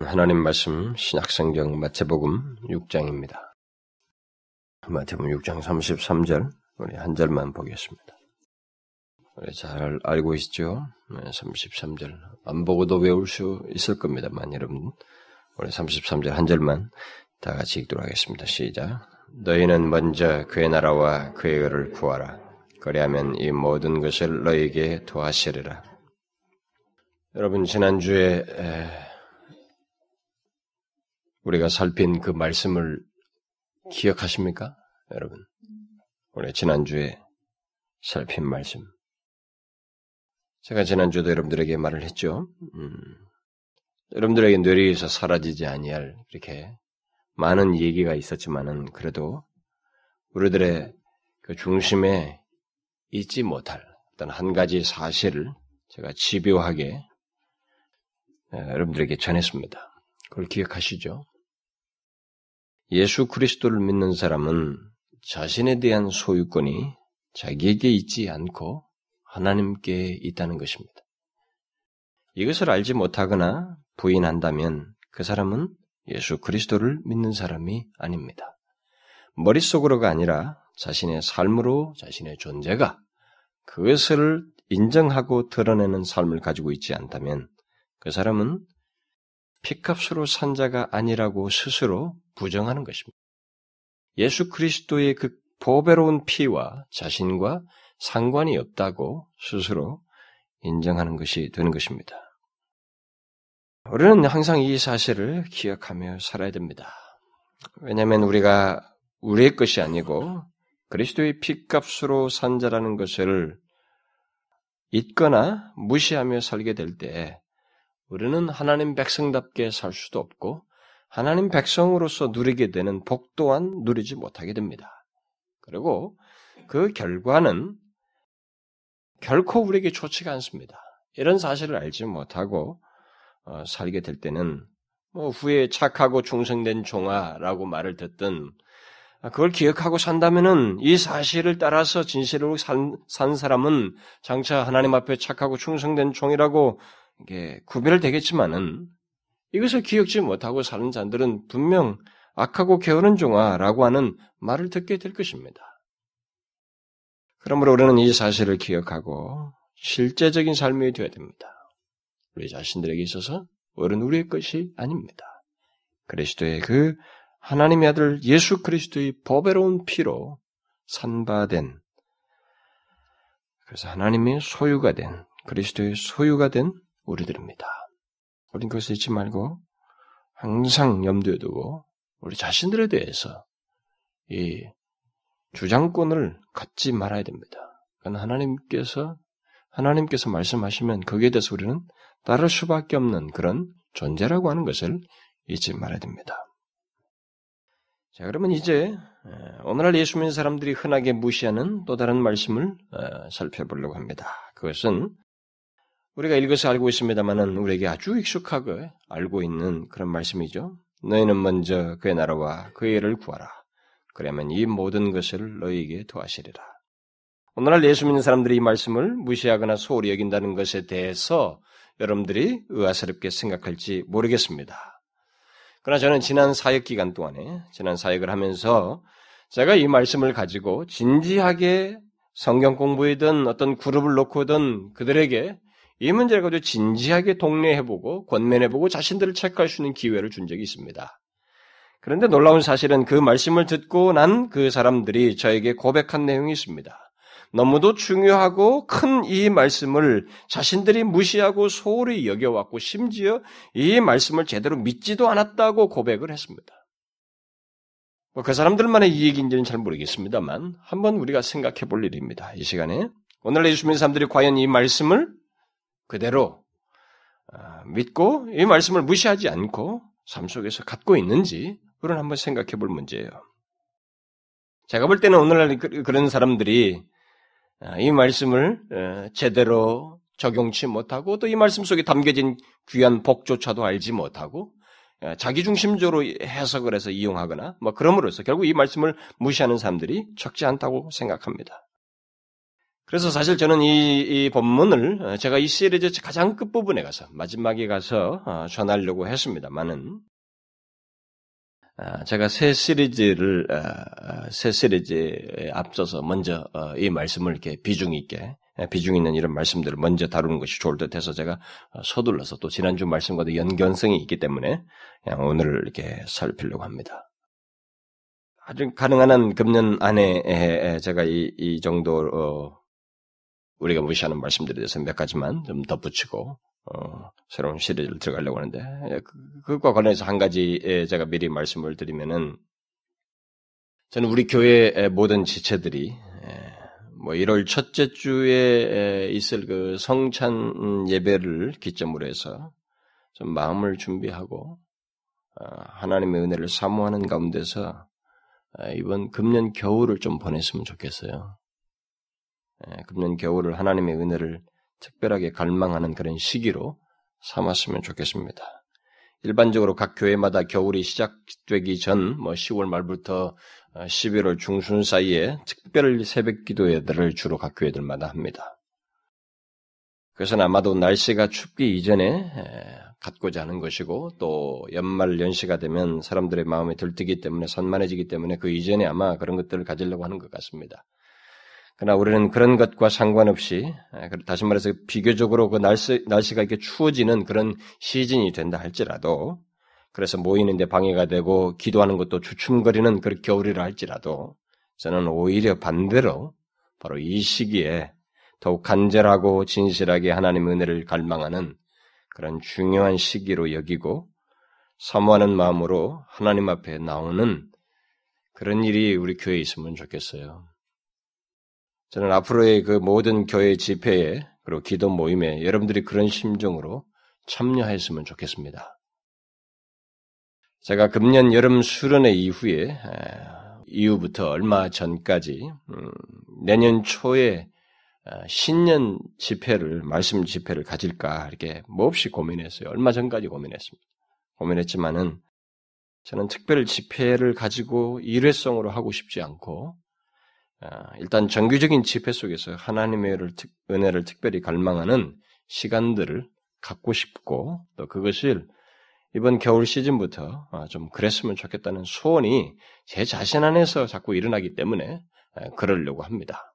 하나님 말씀 신약성경 마태복음 6장입니다. 마태복음 6장 33절 우리 한 절만 보겠습니다. 우리 잘 알고 있죠? 33절 안 보고도 외울 수 있을 겁니다만 여러분 우리 33절 한 절만 다 같이 읽도록 하겠습니다. 시작. 너희는 먼저 그의 나라와 그의 의를 구하라. 그리하면 이 모든 것을 너희에게 더하시리라. 여러분 지난주에 우리가 살핀 그 말씀을 기억하십니까? 여러분, 우리 지난주에 살핀 말씀. 제가 지난주도 여러분들에게 말을 했죠. 여러분들에게 뇌리에서 사라지지 아니할 이렇게 많은 얘기가 있었지만은 그래도 우리들의 그 중심에 잊지 못할 어떤 한 가지 사실을 제가 집요하게 여러분들에게 전했습니다. 그걸 기억하시죠? 예수 그리스도를 믿는 사람은 자신에 대한 소유권이 자기에게 있지 않고 하나님께 있다는 것입니다. 이것을 알지 못하거나 부인한다면 그 사람은 예수 그리스도를 믿는 사람이 아닙니다. 머릿속으로가 아니라 자신의 삶으로 자신의 존재가 그것을 인정하고 드러내는 삶을 가지고 있지 않다면 그 사람은 핏값으로 산 자가 아니라고 스스로 부정하는 것입니다. 예수 그리스도의 그 보배로운 피와 자신과 상관이 없다고 스스로 인정하는 것이 되는 것입니다. 우리는 항상 이 사실을 기억하며 살아야 됩니다. 왜냐하면 우리가 우리의 것이 아니고 그리스도의 핏값으로 산 자라는 것을 잊거나 무시하며 살게 될 때 우리는 하나님 백성답게 살 수도 없고 하나님 백성으로서 누리게 되는 복 또한 누리지 못하게 됩니다. 그리고 그 결과는 결코 우리에게 좋지가 않습니다. 이런 사실을 알지 못하고 살게 될 때는 후에 착하고 충성된 종아라고 말을 듣든 그걸 기억하고 산다면은 이 사실을 따라서 진실로 산 사람은 장차 하나님 앞에 착하고 충성된 종이라고 이게 구별되겠지만은 이것을 기억지 못하고 사는 자들은 분명 악하고 게으른 종아라고 하는 말을 듣게 될 것입니다. 그러므로 우리는 이 사실을 기억하고 실제적인 삶이 되어야 됩니다. 우리 자신들에게 있어서 우리는 우리의 것이 아닙니다. 그리스도의 그 하나님의 아들 예수 그리스도의 보배로운 피로 산바된 그래서 하나님의 소유가 된 그리스도의 소유가 된 우리들입니다. 우린 그것을 잊지 말고 항상 염두에 두고 우리 자신들에 대해서 이 주장권을 갖지 말아야 됩니다. 그건 하나님께서 말씀하시면 거기에 대해서 우리는 따를 수밖에 없는 그런 존재라고 하는 것을 잊지 말아야 됩니다. 자, 그러면 이제 오늘날 예수 믿는 사람들이 흔하게 무시하는 또 다른 말씀을 살펴보려고 합니다. 그것은 우리가 읽어서 알고 있습니다만은 우리에게 아주 익숙하게 알고 있는 그런 말씀이죠. 너희는 먼저 그의 나라와 그의 의를 구하라. 그러면 이 모든 것을 너희에게 더하시리라. 오늘날 예수 믿는 사람들이 이 말씀을 무시하거나 소홀히 여긴다는 것에 대해서 여러분들이 의아스럽게 생각할지 모르겠습니다. 그러나 저는 지난 사역 기간 동안에 지난 사역을 하면서 제가 이 말씀을 가지고 진지하게 성경 공부이든 어떤 그룹을 놓고든 그들에게 이 문제를 가지고 진지하게 독려해보고 권면해보고 자신들을 체크할 수 있는 기회를 준 적이 있습니다. 그런데 놀라운 사실은 그 말씀을 듣고 난 그 사람들이 저에게 고백한 내용이 있습니다. 너무도 중요하고 큰 이 말씀을 자신들이 무시하고 소홀히 여겨왔고 심지어 이 말씀을 제대로 믿지도 않았다고 고백을 했습니다. 뭐 그 사람들만의 이 얘기인지는 잘 모르겠습니다만 한번 우리가 생각해 볼 일입니다. 이 시간에 오늘날 예수 믿는 사람들이 과연 이 말씀을 그대로 믿고 이 말씀을 무시하지 않고 삶 속에서 갖고 있는지 그런 한번 생각해 볼 문제예요. 제가 볼 때는 오늘날 그런 사람들이 이 말씀을 제대로 적용치 못하고 또 이 말씀 속에 담겨진 귀한 복조차도 알지 못하고 자기중심적으로 해석을 해서 이용하거나 뭐 그러므로서 결국 이 말씀을 무시하는 사람들이 적지 않다고 생각합니다. 그래서 사실 저는 이 본문을 제가 이 시리즈 가장 끝부분에 가서 마지막에 가서 전하려고 했습니다만은 제가 새 시리즈에 앞서서 먼저 이 말씀을 이렇게 비중 있는 이런 말씀들을 먼저 다루는 것이 좋을 듯 해서 제가 서둘러서 또 지난주 말씀과도 연관성이 있기 때문에 그냥 오늘 이렇게 살피려고 합니다. 아주 가능한 한 금년 안에 제가 이 정도 우리가 무시하는 말씀들에 대해서 몇 가지만 좀 덧붙이고 새로운 시리즈를 들어가려고 하는데, 그것과 관련해서 한 가지 제가 미리 말씀을 드리면은, 저는 우리 교회의 모든 지체들이 뭐 1월 첫째 주에 있을 그 성찬 예배를 기점으로 해서 좀 마음을 준비하고 하나님의 은혜를 사모하는 가운데서 이번 금년 겨울을 좀 보냈으면 좋겠어요. 금년 겨울을 하나님의 은혜를 특별하게 갈망하는 그런 시기로 삼았으면 좋겠습니다. 일반적으로 각 교회마다 겨울이 시작되기 전, 뭐 10월 말부터 11월 중순 사이에 특별 새벽 기도회들을 주로 각 교회들마다 합니다. 그것은 아마도 날씨가 춥기 이전에 갖고자 하는 것이고, 또 연말 연시가 되면 사람들의 마음에 들뜨기 때문에, 산만해지기 때문에 그 이전에 아마 그런 것들을 가지려고 하는 것 같습니다. 그러나 우리는 그런 것과 상관없이, 다시 말해서 비교적으로 그 날씨가 이렇게 추워지는 그런 시즌이 된다 할지라도, 그래서 모이는데 방해가 되고 기도하는 것도 주춤거리는 그런 겨울이라 할지라도, 저는 오히려 반대로 바로 이 시기에 더욱 간절하고 진실하게 하나님의 은혜를 갈망하는 그런 중요한 시기로 여기고 사모하는 마음으로 하나님 앞에 나오는 그런 일이 우리 교회에 있으면 좋겠어요. 저는 앞으로의 그 모든 교회 집회에, 그리고 기도 모임에 여러분들이 그런 심정으로 참여했으면 좋겠습니다. 제가 금년 여름 수련회 이후부터 얼마 전까지 내년 초에 신년 집회를, 말씀 집회를 가질까 이렇게 몹시 고민했어요. 얼마 전까지 고민했습니다. 고민했지만은 저는 특별 집회를 가지고 일회성으로 하고 싶지 않고, 일단 정규적인 집회 속에서 하나님의 은혜를 특별히 갈망하는 시간들을 갖고 싶고, 또 그것을 이번 겨울 시즌부터 좀 그랬으면 좋겠다는 소원이 제 자신 안에서 자꾸 일어나기 때문에 그러려고 합니다.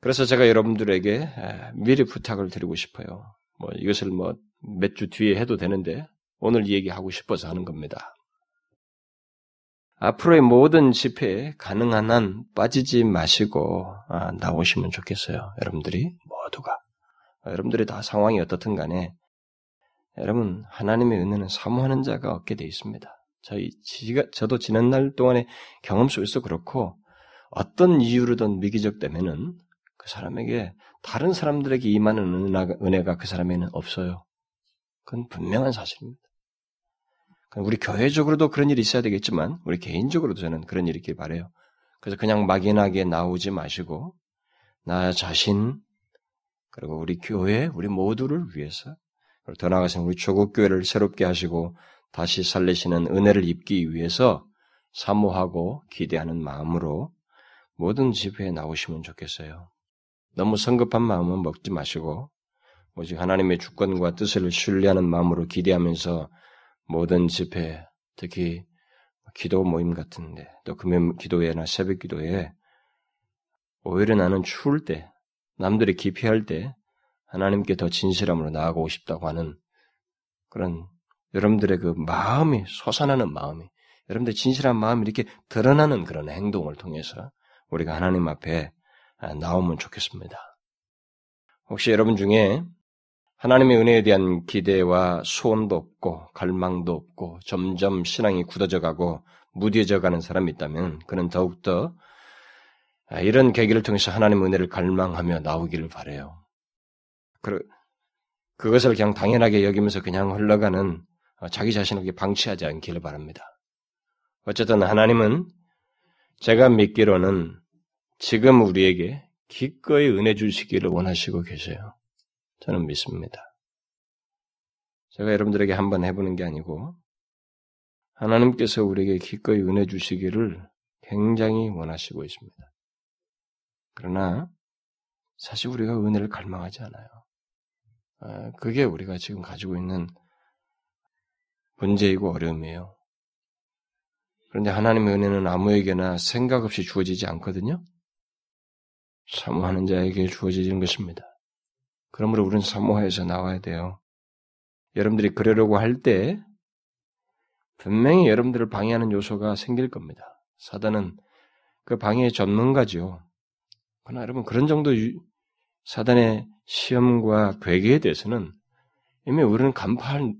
그래서 제가 여러분들에게 미리 부탁을 드리고 싶어요. 뭐 이것을 몇 주 뒤에 해도 되는데 오늘 얘기하고 싶어서 하는 겁니다. 앞으로의 모든 집회에 가능한 한 빠지지 마시고 나오시면 좋겠어요. 여러분들이 모두가, 여러분들이 다 상황이 어떻든 간에 여러분 하나님의 은혜는 사모하는 자가 얻게 돼 있습니다. 저도 지난 날 동안의 경험 속에서 그렇고, 어떤 이유로든 미기적되면은 그 사람에게, 다른 사람들에게 임하는 은혜가 그 사람에는 없어요. 그건 분명한 사실입니다. 우리 교회적으로도 그런 일이 있어야 되겠지만, 우리 개인적으로도 저는 그런 일이 있길 바라요. 그래서 그냥 막연하게 나오지 마시고, 나 자신, 그리고 우리 교회, 우리 모두를 위해서, 그리고 더 나아가서 우리 조국교회를 새롭게 하시고 다시 살리시는 은혜를 입기 위해서 사모하고 기대하는 마음으로 모든 집회에 나오시면 좋겠어요. 너무 성급한 마음은 먹지 마시고, 오직 하나님의 주권과 뜻을 신뢰하는 마음으로 기대하면서 모든 집회, 특히 기도 모임 같은데, 또 금요 기도회나 새벽 기도회에 오히려 나는 추울 때, 남들이 기피할 때 하나님께 더 진실함으로 나아가고 싶다고 하는 그런 여러분들의 그 마음이, 솟아나는 마음이, 여러분들의 진실한 마음이 이렇게 드러나는 그런 행동을 통해서 우리가 하나님 앞에 나오면 좋겠습니다. 혹시 여러분 중에 하나님의 은혜에 대한 기대와 소원도 없고 갈망도 없고 점점 신앙이 굳어져가고 무뎌져가는 사람이 있다면, 그는 더욱더 이런 계기를 통해서 하나님의 은혜를 갈망하며 나오기를 바라요. 그것을 그냥 당연하게 여기면서 그냥 흘러가는 자기 자신에게 방치하지 않기를 바랍니다. 어쨌든 하나님은, 제가 믿기로는 지금 우리에게 기꺼이 은혜 주시기를 원하시고 계세요. 저는 믿습니다. 제가 여러분들에게 한번 해보는 게 아니고, 하나님께서 우리에게 기꺼이 은혜 주시기를 굉장히 원하시고 있습니다. 그러나 사실 우리가 은혜를 갈망하지 않아요. 그게 우리가 지금 가지고 있는 문제이고 어려움이에요. 그런데 하나님의 은혜는 아무에게나 생각 없이 주어지지 않거든요. 사모하는 자에게 주어지는 것입니다. 그러므로 우리는 사모해서 나와야 돼요. 여러분들이 그러려고 할 때 분명히 여러분들을 방해하는 요소가 생길 겁니다. 사단은 그 방해의 전문가죠. 그러나 여러분 그런 정도 사단의 시험과 괴계에 대해서는 이미 우리는 간파할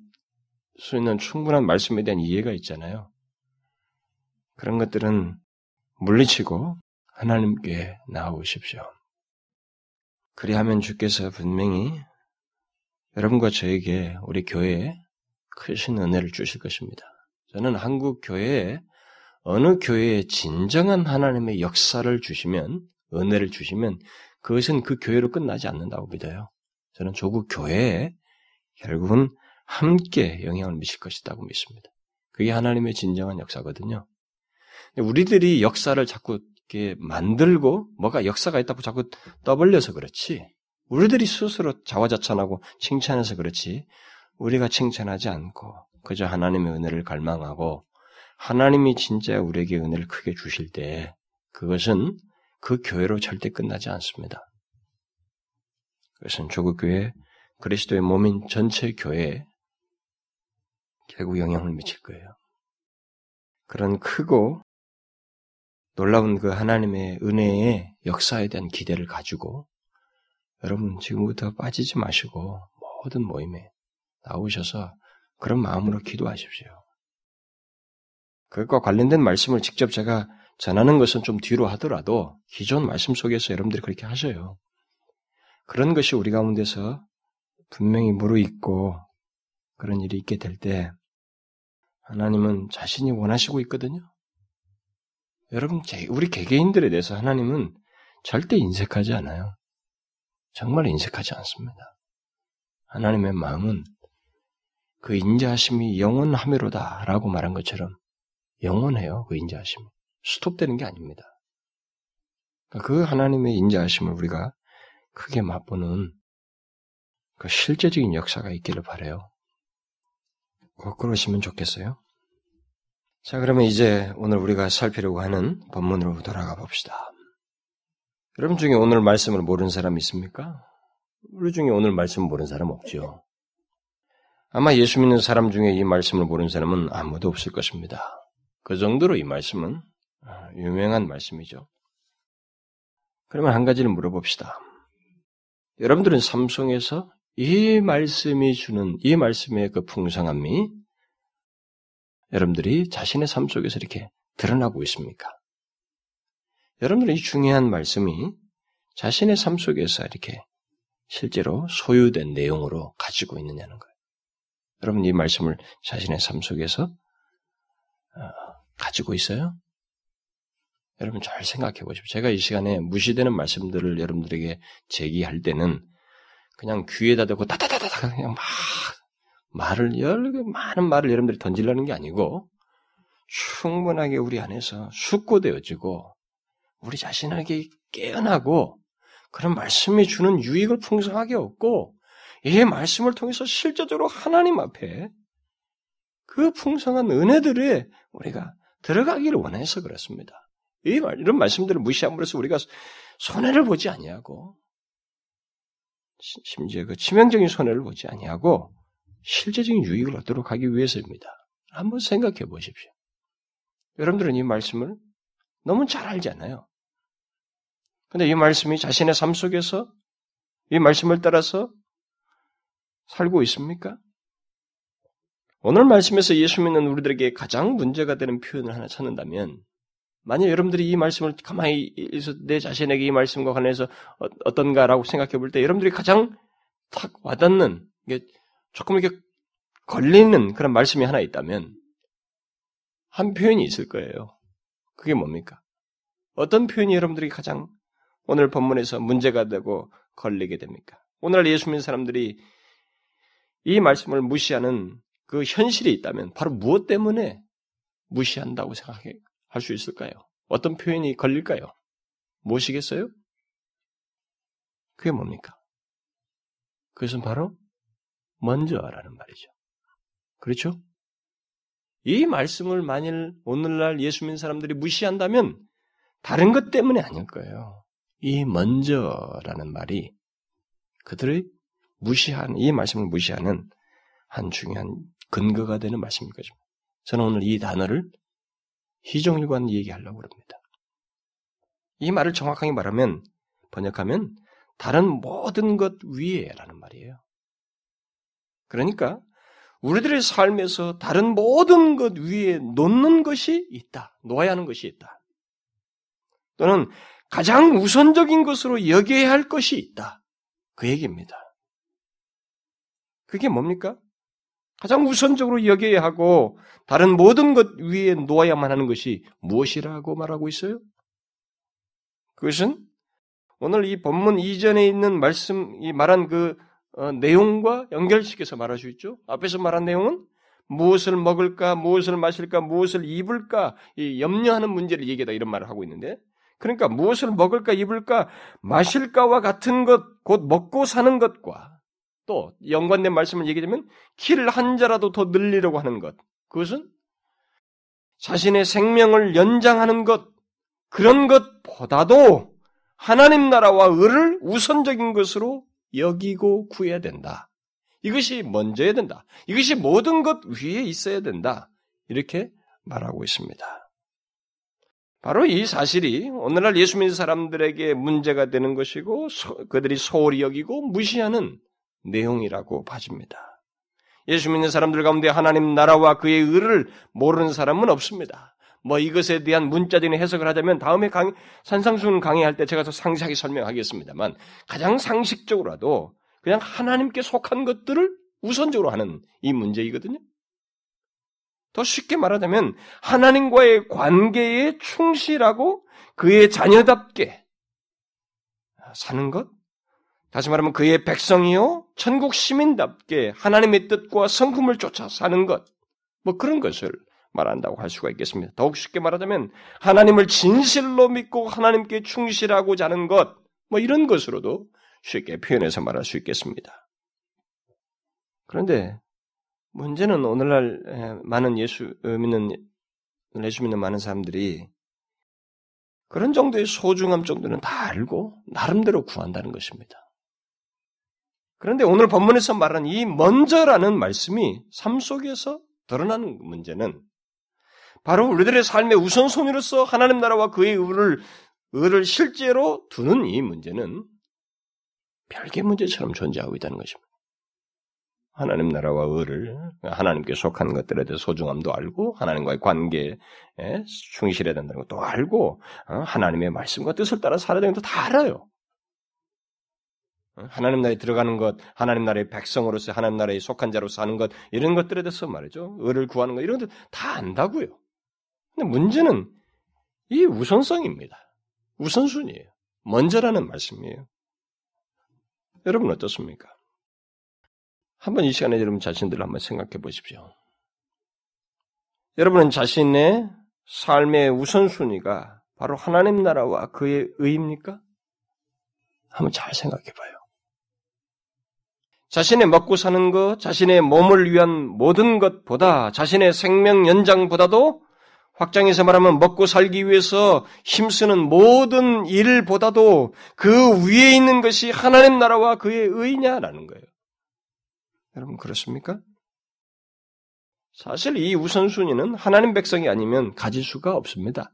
수 있는 충분한 말씀에 대한 이해가 있잖아요. 그런 것들은 물리치고 하나님께 나아오십시오. 그리하면 주께서 분명히 여러분과 저에게 우리 교회에 크신 은혜를 주실 것입니다. 저는 한국 교회에 어느 교회에 진정한 하나님의 역사를 주시면, 은혜를 주시면 그것은 그 교회로 끝나지 않는다고 믿어요. 저는 조국 교회에 결국은 함께 영향을 미칠 것이라고 믿습니다. 그게 하나님의 진정한 역사거든요. 우리들이 역사를 자꾸 이렇게 만들고 뭐가 역사가 있다고 자꾸 떠벌려서 그렇지, 우리들이 스스로 자화자찬하고 칭찬해서 그렇지, 우리가 칭찬하지 않고 그저 하나님의 은혜를 갈망하고 하나님이 진짜 우리에게 은혜를 크게 주실 때 그것은 그 교회로 절대 끝나지 않습니다. 그것은 조국교회, 그리스도의 몸인 전체 교회에 결국 영향을 미칠 거예요. 그런 크고 놀라운 그 하나님의 은혜의 역사에 대한 기대를 가지고 여러분 지금부터 빠지지 마시고 모든 모임에 나오셔서 그런 마음으로 기도하십시오. 그것과 관련된 말씀을 직접 제가 전하는 것은 좀 뒤로 하더라도 기존 말씀 속에서 여러분들이 그렇게 하셔요. 그런 것이 우리 가운데서 분명히 무르익고 그런 일이 있게 될 때 하나님은 자신이 원하시고 있거든요. 여러분, 우리 개개인들에 대해서 하나님은 절대 인색하지 않아요. 정말 인색하지 않습니다. 하나님의 마음은 그 인자하심이 영원하미로다 라고 말한 것처럼 영원해요. 그 인자하심이. 스톱되는 게 아닙니다. 그 하나님의 인자하심을 우리가 크게 맛보는 그 실제적인 역사가 있기를 바라요. 꼭 그러시면 좋겠어요. 자, 그러면 이제 오늘 우리가 살피려고 하는 본문으로 돌아가 봅시다. 여러분 중에 오늘 말씀을 모르는 사람 있습니까? 우리 중에 오늘 말씀 모르는 사람 없죠. 아마 예수 믿는 사람 중에 이 말씀을 모르는 사람은 아무도 없을 것입니다. 그 정도로 이 말씀은 유명한 말씀이죠. 그러면 한 가지를 물어봅시다. 여러분들은 삼성에서 이 말씀이 주는, 이 말씀의 그 풍성함이 여러분들이 자신의 삶 속에서 이렇게 드러나고 있습니까? 여러분들은 이 중요한 말씀이 자신의 삶 속에서 이렇게 실제로 소유된 내용으로 가지고 있느냐는 거예요. 여러분 이 말씀을 자신의 삶 속에서 가지고 있어요? 여러분 잘 생각해 보십시오. 제가 이 시간에 무시되는 말씀들을 여러분들에게 제기할 때는 그냥 귀에다 대고 따다다다다 그냥 막 말을 많은 말을 여러분들이 던지려는 게 아니고 충분하게 우리 안에서 숙고되어지고 우리 자신에게 깨어나고 그런 말씀이 주는 유익을 풍성하게 얻고 이 말씀을 통해서 실제적으로 하나님 앞에 그 풍성한 은혜들에 우리가 들어가기를 원해서 그렇습니다. 이런 말씀들을 무시함으로써 우리가 손해를 보지 아니하고 심지어 그 치명적인 손해를 보지 아니하고 실제적인 유익을 얻도록 하기 위해서입니다. 한번 생각해 보십시오. 여러분들은 이 말씀을 너무 잘 알지 않아요? 그런데 이 말씀이 자신의 삶 속에서 이 말씀을 따라서 살고 있습니까? 오늘 말씀에서 예수 믿는 우리들에게 가장 문제가 되는 표현을 하나 찾는다면, 만약 여러분들이 이 말씀을 가만히 내 자신에게 이 말씀과 관련해서 어떤가라고 생각해 볼 때 여러분들이 가장 탁 와닿는, 이게 조금 이렇게 걸리는 그런 말씀이 하나 있다면 한 표현이 있을 거예요. 그게 뭡니까? 어떤 표현이 여러분들이 가장 오늘 본문에서 문제가 되고 걸리게 됩니까? 오늘날 예수 믿는 사람들이 이 말씀을 무시하는 그 현실이 있다면 바로 무엇 때문에 무시한다고 생각해요? 할 수 있을까요? 어떤 표현이 걸릴까요? 무엇이겠어요? 그게 뭡니까? 그것은 바로 먼저라는 말이죠. 그렇죠? 이 말씀을 만일 오늘날 예수 믿는 사람들이 무시한다면 다른 것 때문이 아닐 거예요. 이 먼저라는 말이 그들의 이 말씀을 무시하는 한 중요한 근거가 되는 말씀인 거죠. 저는 오늘 이 단어를 희정일관 얘기하려고 합니다. 이 말을 정확하게 말하면, 번역하면 다른 모든 것 위에라는 말이에요. 그러니까 우리들의 삶에서 다른 모든 것 위에 놓는 것이 있다. 놓아야 하는 것이 있다. 또는 가장 우선적인 것으로 여겨야 할 것이 있다. 그 얘기입니다. 그게 뭡니까? 가장 우선적으로 여겨야 하고 다른 모든 것 위에 놓아야만 하는 것이 무엇이라고 말하고 있어요? 그것은 오늘 이 본문 이전에 있는 말씀, 이 말한 그 내용과 연결시켜서 말할 수 있죠. 앞에서 말한 내용은 무엇을 먹을까, 무엇을 마실까, 무엇을 입을까 이 염려하는 문제를 얘기하다 이런 말을 하고 있는데, 그러니까 무엇을 먹을까, 입을까, 마실까와 같은 것, 곧 먹고 사는 것과 또 연관된 말씀을 얘기하자면 키를 한 자라도 더 늘리려고 하는 것, 그것은 자신의 생명을 연장하는 것, 그런 것보다도 하나님 나라와 의를 우선적인 것으로 여기고 구해야 된다. 이것이 먼저야 된다. 이것이 모든 것 위에 있어야 된다. 이렇게 말하고 있습니다. 바로 이 사실이 오늘날 예수 믿는 사람들에게 문제가 되는 것이고 그들이 소홀히 여기고 무시하는 내용이라고 봐집니다. 예수 믿는 사람들 가운데 하나님 나라와 그의 의를 모르는 사람은 없습니다. 이것에 대한 문자적인 해석을 하자면 다음에 산상수훈 강의할 때 제가 더 상세하게 설명하겠습니다만, 가장 상식적으로라도 그냥 하나님께 속한 것들을 우선적으로 하는 이 문제이거든요. 더 쉽게 말하자면 하나님과의 관계에 충실하고 그의 자녀답게 사는 것, 다시 말하면 그의 백성이요 천국 시민답게 하나님의 뜻과 성품을 쫓아 사는 것, 그런 것을 말한다고 할 수가 있겠습니다. 더욱 쉽게 말하자면 하나님을 진실로 믿고 하나님께 충실하고자 하는 것, 이런 것으로도 쉽게 표현해서 말할 수 있겠습니다. 그런데 문제는 오늘날 많은 예수 믿는 많은 사람들이 그런 정도의 소중함 정도는 다 알고 나름대로 구한다는 것입니다. 그런데 오늘 본문에서 말한 이 먼저라는 말씀이 삶 속에서 드러나는 문제는 바로 우리들의 삶의 우선순위로서 하나님 나라와 그의 의를 실제로 두는 이 문제는 별개 문제처럼 존재하고 있다는 것입니다. 하나님 나라와 의를, 하나님께 속한 것들에 대해 소중함도 알고 하나님과의 관계에 충실해야 된다는 것도 알고 하나님의 말씀과 뜻을 따라 살아야 되는 것도 다 알아요. 하나님 나라에 들어가는 것, 하나님 나라의 백성으로서 하나님 나라에 속한 자로서 하는 것, 이런 것들에 대해서 말이죠. 의를 구하는 것, 이런 것들 다 안다고요. 근데 문제는 이 우선성입니다. 우선순위예요. 먼저라는 말씀이에요. 여러분 어떻습니까? 한번 이 시간에 여러분 자신들 한번 생각해 보십시오. 여러분은 자신의 삶의 우선순위가 바로 하나님 나라와 그의 의입니까? 한번 잘 생각해 봐요. 자신의 먹고 사는 것, 자신의 몸을 위한 모든 것보다 자신의 생명 연장보다도, 확장해서 말하면 먹고 살기 위해서 힘쓰는 모든 일보다도 그 위에 있는 것이 하나님 나라와 그의 의냐라는 거예요. 여러분 그렇습니까? 사실 이 우선순위는 하나님 백성이 아니면 가질 수가 없습니다.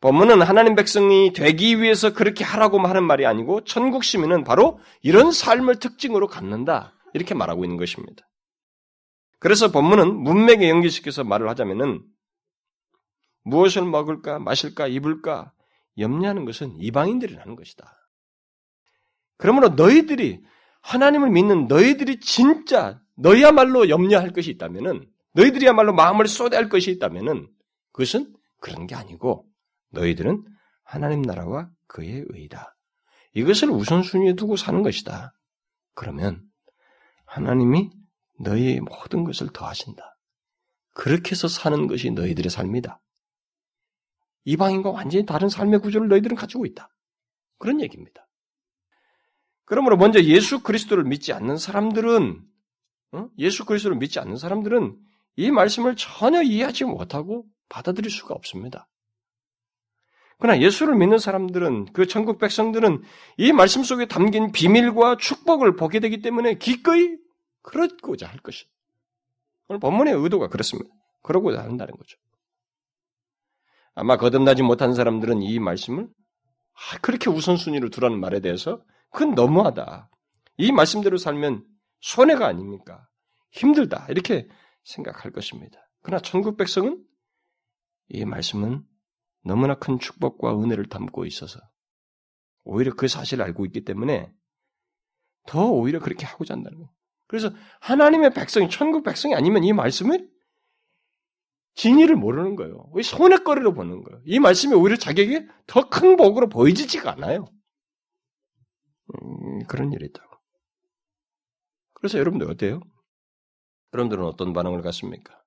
본문은 하나님 백성이 되기 위해서 그렇게 하라고 하는 말이 아니고 천국 시민은 바로 이런 삶을 특징으로 갖는다. 이렇게 말하고 있는 것입니다. 그래서 본문은 문맥에 연결시켜서 말을 하자면은 무엇을 먹을까, 마실까, 입을까 염려하는 것은 이방인들이라는 것이다. 그러므로 너희들이 하나님을 믿는 너희들이 진짜 너희야말로 염려할 것이 있다면은, 너희들이야말로 마음을 쏟아야 할 것이 있다면은 그것은 그런 게 아니고 너희들은 하나님 나라와 그의 의다. 이것을 우선순위에 두고 사는 것이다. 그러면 하나님이 너희의 모든 것을 더하신다. 그렇게 해서 사는 것이 너희들의 삶이다. 이방인과 완전히 다른 삶의 구조를 너희들은 가지고 있다. 그런 얘기입니다. 그러므로 먼저 예수 그리스도를 믿지 않는 사람들은 이 말씀을 전혀 이해하지 못하고 받아들일 수가 없습니다. 그러나 예수를 믿는 사람들은, 그 천국 백성들은 이 말씀 속에 담긴 비밀과 축복을 보게 되기 때문에 기꺼이 그러고자 할 것이다. 오늘 본문의 의도가 그렇습니다. 그러고자 한다는 거죠. 아마 거듭나지 못한 사람들은 이 말씀을 그렇게 우선순위로 두라는 말에 대해서 그건 너무하다, 이 말씀대로 살면 손해가 아닙니까, 힘들다, 이렇게 생각할 것입니다. 그러나 천국 백성은 이 말씀은 너무나 큰 축복과 은혜를 담고 있어서 오히려 그 사실을 알고 있기 때문에 더 오히려 그렇게 하고자 한다는 거예요. 그래서 하나님의 백성이, 천국 백성이 아니면 이 말씀을 진의를 모르는 거예요. 손해거리로 보는 거예요. 이 말씀이 오히려 자기에게 더 큰 복으로 보이지가 않아요. 그런 일이 있다고. 그래서 여러분들 어때요? 여러분들은 어떤 반응을 갖습니까?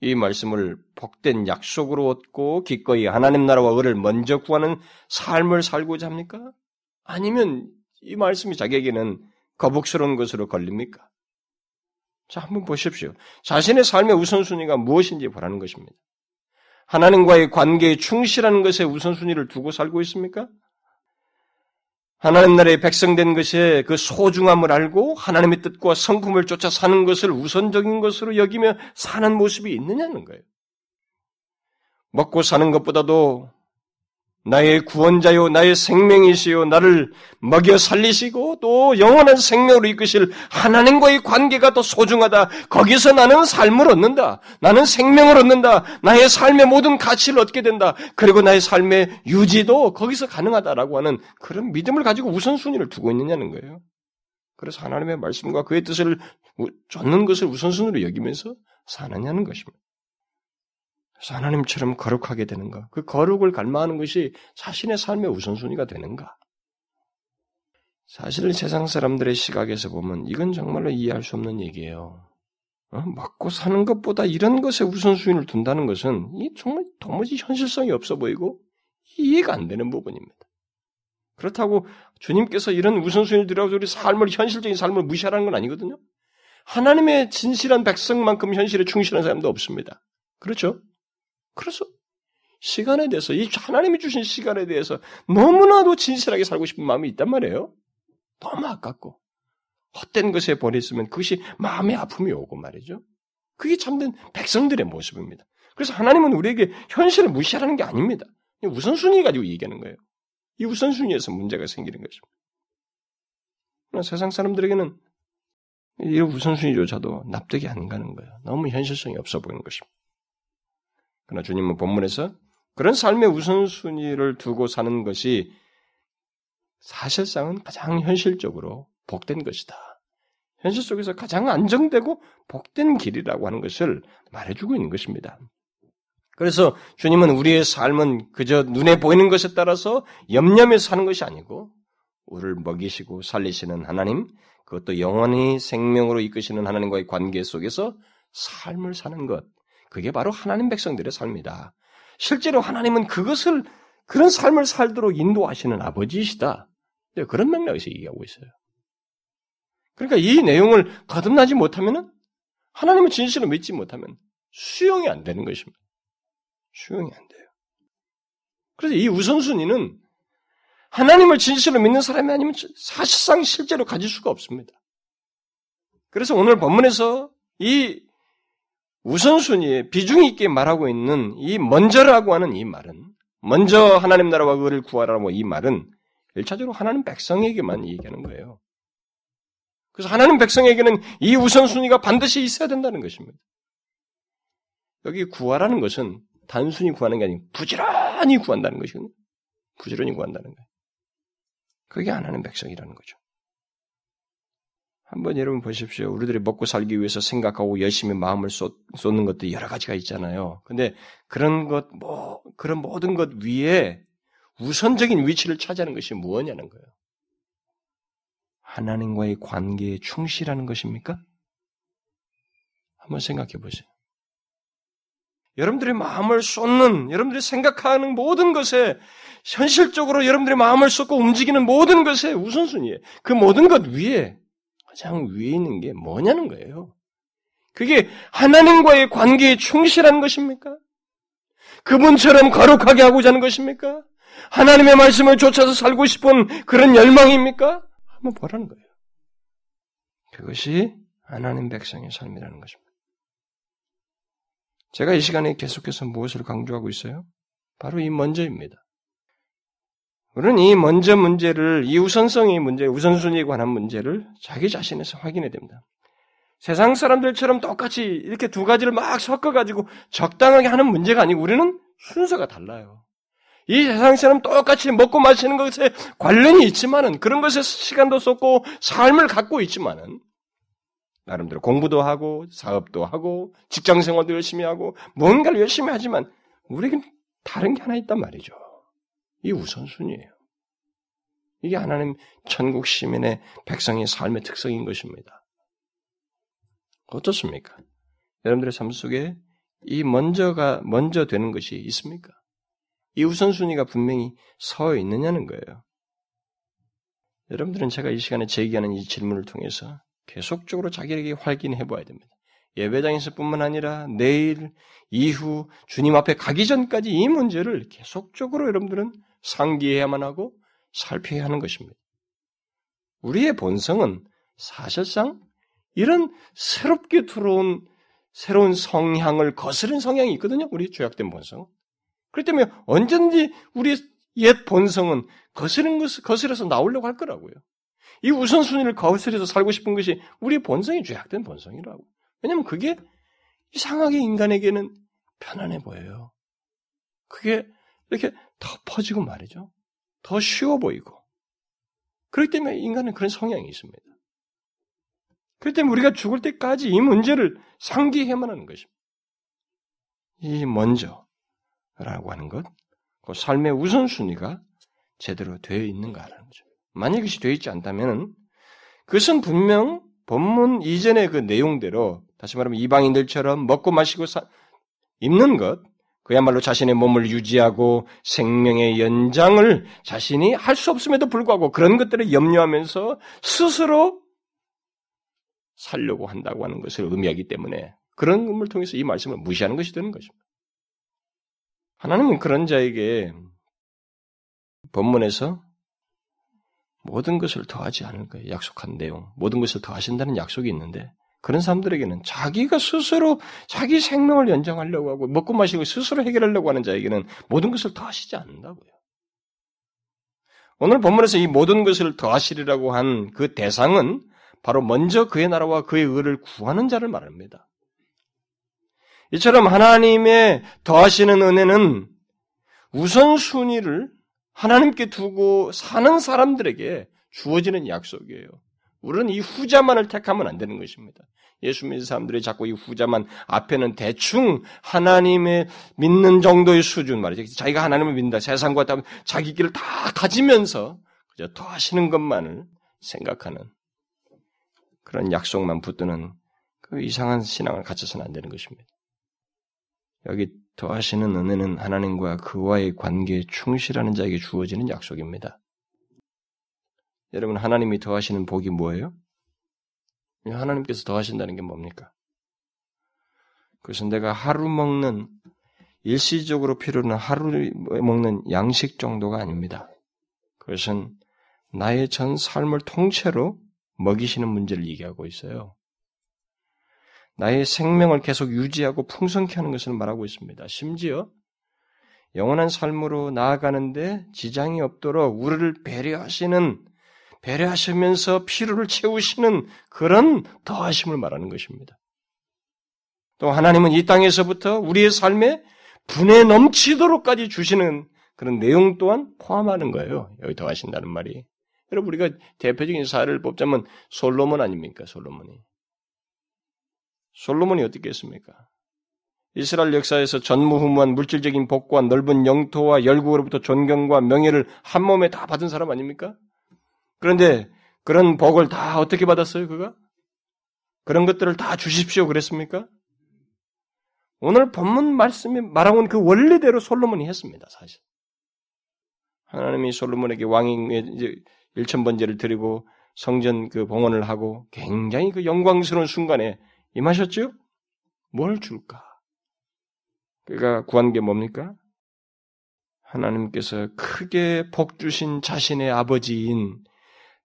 이 말씀을 복된 약속으로 얻고 기꺼이 하나님 나라와 을을 먼저 구하는 삶을 살고자 합니까? 아니면 이 말씀이 자기에게는 거북스러운 것으로 걸립니까? 자, 한번 보십시오. 자신의 삶의 우선순위가 무엇인지 보라는 것입니다. 하나님과의 관계에 충실하는 것에 우선순위를 두고 살고 있습니까? 하나님 나라의 백성된 것의 그 소중함을 알고 하나님의 뜻과 성품을 쫓아 사는 것을 우선적인 것으로 여기며 사는 모습이 있느냐는 거예요. 먹고 사는 것보다도 나의 구원자요, 나의 생명이시요, 나를 먹여 살리시고 또 영원한 생명으로 이끄실 하나님과의 관계가 더 소중하다. 거기서 나는 삶을 얻는다. 나는 생명을 얻는다. 나의 삶의 모든 가치를 얻게 된다. 그리고 나의 삶의 유지도 거기서 가능하다라고 하는 그런 믿음을 가지고 우선순위를 두고 있느냐는 거예요. 그래서 하나님의 말씀과 그의 뜻을 좇는 것을 우선순위로 여기면서 사느냐는 것입니다. 하나님처럼 거룩하게 되는가, 그 거룩을 갈망하는 것이 자신의 삶의 우선순위가 되는가. 사실 세상 사람들의 시각에서 보면 이건 정말로 이해할 수 없는 얘기예요. 먹고 사는 것보다 이런 것에 우선순위를 둔다는 것은 이게 정말 도무지 현실성이 없어 보이고 이해가 안 되는 부분입니다. 그렇다고 주님께서 이런 우선순위를 두라고 우리 삶을, 현실적인 삶을 무시하라는 건 아니거든요. 하나님의 진실한 백성만큼 현실에 충실한 사람도 없습니다. 그렇죠? 그래서 시간에 대해서, 이 하나님이 주신 시간에 대해서 너무나도 진실하게 살고 싶은 마음이 있단 말이에요. 너무 아깝고 헛된 것에 버렸으면 그것이 마음의 아픔이 오고 말이죠. 그게 참된 백성들의 모습입니다. 그래서 하나님은 우리에게 현실을 무시하라는 게 아닙니다. 우선순위 가지고 얘기하는 거예요. 이 우선순위에서 문제가 생기는 것입니다. 세상 사람들에게는 이 우선순위조차도 납득이 안 가는 거예요. 너무 현실성이 없어 보이는 것입니다. 그러나 주님은 본문에서 그런 삶의 우선순위를 두고 사는 것이 사실상은 가장 현실적으로 복된 것이다, 현실 속에서 가장 안정되고 복된 길이라고 하는 것을 말해주고 있는 것입니다. 그래서 주님은 우리의 삶은 그저 눈에 보이는 것에 따라서 염려하며 사는 것이 아니고 우리를 먹이시고 살리시는 하나님, 그것도 영원히 생명으로 이끄시는 하나님과의 관계 속에서 삶을 사는 것, 그게 바로 하나님 백성들의 삶이다. 실제로 하나님은 그것을, 그런 삶을 살도록 인도하시는 아버지이시다. 그런 맥락에서 얘기하고 있어요. 그러니까 이 내용을 거듭나지 못하면은, 하나님을 진실로 믿지 못하면 수용이 안 되는 것입니다. 수용이 안 돼요. 그래서 이 우선순위는 하나님을 진실로 믿는 사람이 아니면 사실상 실제로 가질 수가 없습니다. 그래서 오늘 본문에서 이 우선순위에 비중 있게 말하고 있는 이 먼저라고 하는 이 말은, 먼저 하나님 나라와 그를 구하라고 이 말은 1차적으로 하나님 백성에게만 얘기하는 거예요. 그래서 하나님 백성에게는 이 우선순위가 반드시 있어야 된다는 것입니다. 여기 구하라는 것은 단순히 구하는 게 아니고 부지런히 구한다는 것이거든요. 부지런히 구한다는 거예요. 그게 하나님 백성이라는 거죠. 한번 여러분 보십시오. 우리들이 먹고 살기 위해서 생각하고 열심히 마음을 쏟는 것도 여러 가지가 있잖아요. 근데 그런 것, 그런 모든 것 위에 우선적인 위치를 차지하는 것이 무엇이냐는 거예요. 하나님과의 관계에 충실하는 것입니까? 한번 생각해 보세요. 여러분들의 마음을 쏟는, 여러분들이 생각하는 모든 것에 현실적으로 여러분들의 마음을 쏟고 움직이는 모든 것에 우선순위에 그 모든 것 위에 가장 위에 있는 게 뭐냐는 거예요. 그게 하나님과의 관계에 충실한 것입니까? 그분처럼 거룩하게 하고자 하는 것입니까? 하나님의 말씀을 쫓아서 살고 싶은 그런 열망입니까? 한번 보라는 거예요. 그것이 하나님 백성의 삶이라는 것입니다. 제가 이 시간에 계속해서 무엇을 강조하고 있어요? 바로 이 먼저입니다. 우리는 이 먼저 문제를, 이 우선성의 문제, 우선순위에 관한 문제를 자기 자신에서 확인해야 됩니다. 세상 사람들처럼 똑같이 이렇게 두 가지를 막 섞어가지고 적당하게 하는 문제가 아니고 우리는 순서가 달라요. 이 세상 사람 똑같이 먹고 마시는 것에 관련이 있지만은, 그런 것에 시간도 쏟고 삶을 갖고 있지만은, 나름대로 공부도 하고 사업도 하고 직장 생활도 열심히 하고 뭔가를 열심히 하지만 우리에게는 다른 게 하나 있단 말이죠. 이 우선순위예요. 이게 하나님 천국 시민의 백성의 삶의 특성인 것입니다. 어떻습니까? 여러분들의 삶 속에 이 먼저 되는 것이 있습니까? 이 우선순위가 분명히 서 있느냐는 거예요. 여러분들은 제가 이 시간에 제기하는 이 질문을 통해서 계속적으로 자기에게 확인해 봐야 됩니다. 예배장에서 뿐만 아니라 내일, 이후, 주님 앞에 가기 전까지 이 문제를 계속적으로 여러분들은 상기해야만 하고 살펴야 하는 것입니다. 우리의 본성은 사실상 이런 새롭게 들어온 새로운 성향을 거스른 성향이 있거든요. 우리 죄악된 본성은. 그렇기 때문에 언제든지 우리의 옛 본성은 거스려서 나오려고 할 거라고요. 이 우선순위를 거스려서 살고 싶은 것이 우리의 본성이 죄악된 본성이라고. 왜냐하면 그게 이상하게 인간에게는 편안해 보여요. 그게 이렇게 더 퍼지고 말이죠. 더 쉬워 보이고. 그렇기 때문에 인간은 그런 성향이 있습니다. 그렇기 때문에 우리가 죽을 때까지 이 문제를 상기해야만 하는 것입니다. 이 먼저 라고 하는 것, 그 삶의 우선순위가 제대로 되어 있는가라는 거죠. 만약 그것이 되어 있지 않다면 그것은 분명 본문 이전의 그 내용대로, 다시 말하면 이방인들처럼 먹고 마시고 입는 것, 그야말로 자신의 몸을 유지하고 생명의 연장을 자신이 할 수 없음에도 불구하고 그런 것들을 염려하면서 스스로 살려고 한다고 하는 것을 의미하기 때문에 그런 것을 통해서 이 말씀을 무시하는 것이 되는 것입니다. 하나님은 그런 자에게 본문에서 모든 것을 더하지 않을 거예요. 약속한 내용, 모든 것을 더하신다는 약속이 있는데 그런 사람들에게는 자기가 스스로 자기 생명을 연장하려고 하고 먹고 마시고 스스로 해결하려고 하는 자에게는 모든 것을 더하시지 않는다고요. 오늘 본문에서 이 모든 것을 더하시리라고 한 그 대상은 바로 먼저 그의 나라와 그의 의를 구하는 자를 말합니다. 이처럼 하나님의 더하시는 은혜는 우선순위를 하나님께 두고 사는 사람들에게 주어지는 약속이에요. 우리는 이 후자만을 택하면 안 되는 것입니다. 예수 믿는 사람들이 자꾸 이 후자만, 앞에는 대충 하나님의 믿는 정도의 수준 말이죠. 자기가 하나님을 믿는다, 세상과 다 자기 길을 다 가지면서 그저 더하시는 것만을 생각하는 그런 약속만 붙드는 그 이상한 신앙을 갖춰서는 안 되는 것입니다. 여기 더하시는 은혜는 하나님과 그와의 관계에 충실하는 자에게 주어지는 약속입니다. 여러분, 하나님이 더하시는 복이 뭐예요? 하나님께서 더하신다는 게 뭡니까? 그것은 내가 하루 먹는, 일시적으로 필요한 하루에 먹는 양식 정도가 아닙니다. 그것은 나의 전 삶을 통째로 먹이시는 문제를 얘기하고 있어요. 나의 생명을 계속 유지하고 풍성케 하는 것을 말하고 있습니다. 심지어 영원한 삶으로 나아가는데 지장이 없도록 우리를 배려하시면서 필요를 채우시는 그런 더하심을 말하는 것입니다. 또 하나님은 이 땅에서부터 우리의 삶에 분에 넘치도록까지 주시는 그런 내용 또한 포함하는 거예요. 여기 더하신다는 말이. 여러분, 우리가 대표적인 사례를 뽑자면 솔로몬 아닙니까? 솔로몬이 어떻게 했습니까? 이스라엘 역사에서 전무후무한 물질적인 복과 넓은 영토와 열국으로부터 존경과 명예를 한 몸에 다 받은 사람 아닙니까? 그런데 그런 복을 다 어떻게 받았어요, 그가? 그런 것들을 다 주십시오 그랬습니까? 오늘 본문 말씀이 말하고는 그 원리대로 솔로몬이 했습니다. 사실 하나님이 솔로몬에게 왕위의 1000번제를 드리고 성전 그 봉헌을 하고 굉장히 그 영광스러운 순간에 임하셨죠? 뭘 줄까? 그가 구한 게 뭡니까? 하나님께서 크게 복 주신 자신의 아버지인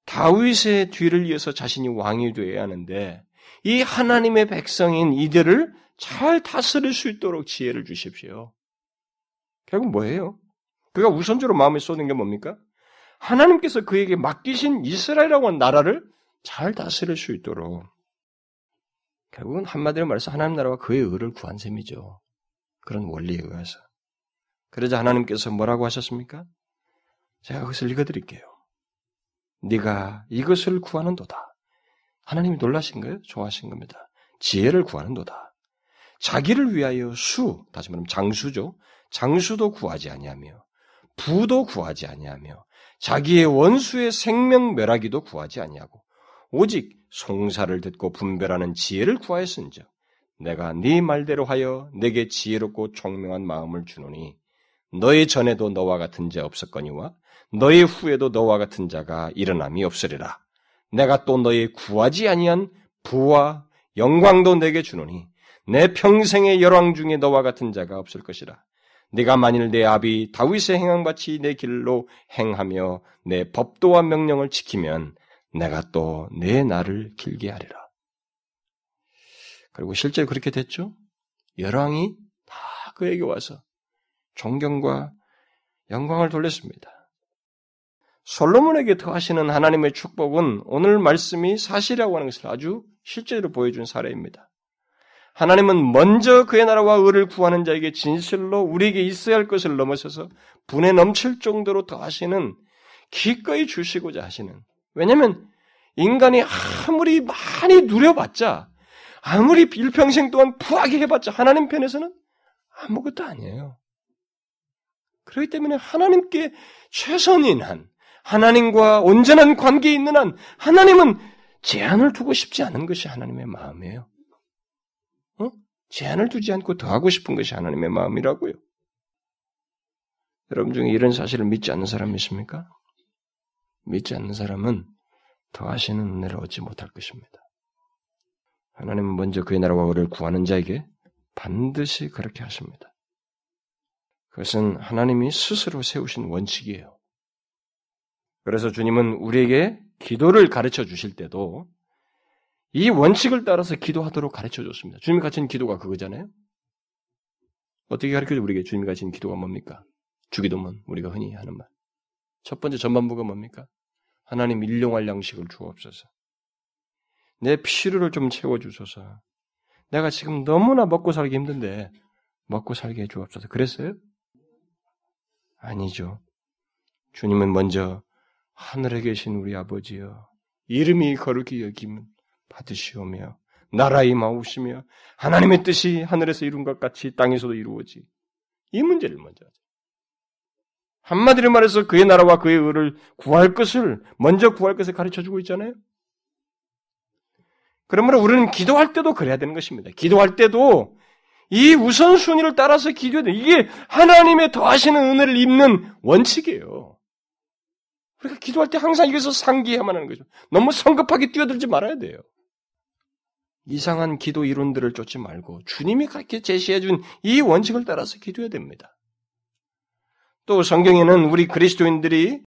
다윗의 뒤를 이어서 자신이 왕이 되어야 하는데 이 하나님의 백성인 이들을 잘 다스릴 수 있도록 지혜를 주십시오. 결국 뭐예요? 그가 우선적으로 마음에 쏟은 게 뭡니까? 하나님께서 그에게 맡기신 이스라엘이라고 하는 나라를 잘 다스릴 수 있도록 결국은 한마디로 말해서 하나님 나라와 그의 의를 구한 셈이죠. 그런 원리에 의해서. 그러자 하나님께서 뭐라고 하셨습니까? 제가 그것을 읽어드릴게요. 네가 이것을 구하는도다. 하나님이 놀라신 거예요? 좋아하신 겁니다. 지혜를 구하는도다. 자기를 위하여 다시 말하면 장수죠. 장수도 구하지 아니하며 부도 구하지 아니하며 자기의 원수의 생명 멸하기도 구하지 아니하고 오직 송사를 듣고 분별하는 지혜를 구하였은즉 내가 네 말대로 하여 내게 지혜롭고 총명한 마음을 주노니 너의 전에도 너와 같은 자 없었거니와 너의 후에도 너와 같은 자가 일어남이 없으리라. 내가 또 너의 구하지 아니한 부와 영광도 내게 주노니 내 평생의 열왕 중에 너와 같은 자가 없을 것이라. 네가 만일 내 아비 다윗의 행함같이 내 길로 행하며 내 법도와 명령을 지키면 내가 또 내 날을 길게 하리라. 그리고 실제로 그렇게 됐죠. 열왕이 다 그에게 와서 존경과 영광을 돌렸습니다. 솔로몬에게 더하시는 하나님의 축복은 오늘 말씀이 사실이라고 하는 것을 아주 실제로 보여준 사례입니다. 하나님은 먼저 그의 나라와 의를 구하는 자에게 진실로 우리에게 있어야 할 것을 넘어서서 분에 넘칠 정도로 더하시는, 기꺼이 주시고자 하시는, 왜냐하면 인간이 아무리 많이 누려봤자, 아무리 일평생 동안 부하게 해봤자 하나님 편에서는 아무것도 아니에요. 그렇기 때문에 하나님께 최선인 한, 하나님과 온전한 관계에 있는 한, 하나님은 제한을 두고 싶지 않은 것이 하나님의 마음이에요. 제한을 두지 않고 더하고 싶은 것이 하나님의 마음이라고요. 여러분 중에 이런 사실을 믿지 않는 사람 있습니까? 믿지 않는 사람은 더하시는 은혜를 얻지 못할 것입니다. 하나님은 먼저 그의 나라와 의를 구하는 자에게 반드시 그렇게 하십니다. 그것은 하나님이 스스로 세우신 원칙이에요. 그래서 주님은 우리에게 기도를 가르쳐 주실 때도 이 원칙을 따라서 기도하도록 가르쳐줬습니다. 주님이 가르친 기도가 그거잖아요. 어떻게 가르쳐줘? 우리에게 주님이 가르친 기도가 뭡니까? 주기도문, 우리가 흔히 하는 말. 첫 번째 전반부가 뭡니까? 하나님 일용할 양식을 주옵소서. 내 필요를 좀 채워주소서. 내가 지금 너무나 먹고 살기 힘든데 먹고 살게 해주옵소서. 그랬어요? 아니죠. 주님은 먼저 하늘에 계신 우리 아버지여 이름이 거룩히 여김은 받으시오며 나라 임하옵시며 하나님의 뜻이 하늘에서 이룬 것 같이 땅에서도 이루어지. 이 문제를 먼저 하죠. 한마디로 말해서 그의 나라와 그의 의를 구할 것을 먼저 구할 것을 가르쳐주고 있잖아요. 그러므로 우리는 기도할 때도 그래야 되는 것입니다. 기도할 때도 이 우선순위를 따라서 기도해야 돼요. 이게 하나님의 더하시는 은혜를 입는 원칙이에요. 우리가 기도할 때 항상 이것을 상기해야만 하는 거죠. 너무 성급하게 뛰어들지 말아야 돼요. 이상한 기도 이론들을 쫓지 말고 주님이 그렇게 제시해준 이 원칙을 따라서 기도해야 됩니다. 또 성경에는 우리 그리스도인들이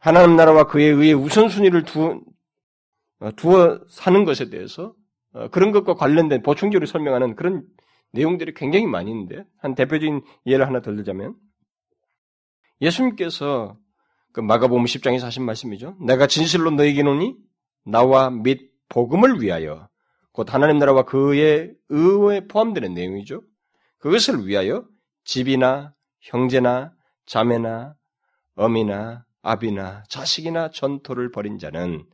하나님 나라와 그의 의의 우선순위를 두어 사는 것에 대해서 그런 것과 관련된 보충적으로 설명하는 그런 내용들이 굉장히 많이 있는데 한 대표적인 예를 하나 들자면 예수님께서 그 마가복음 10장에서 하신 말씀이죠. 내가 진실로 너에게 이르노니 나와 및 복음을 위하여 곧 하나님 나라와 그의 의에 포함되는 내용이죠. 그것을 위하여 집이나 형제나 자매나 어미나 아비나 자식이나 전토를 벌인 자는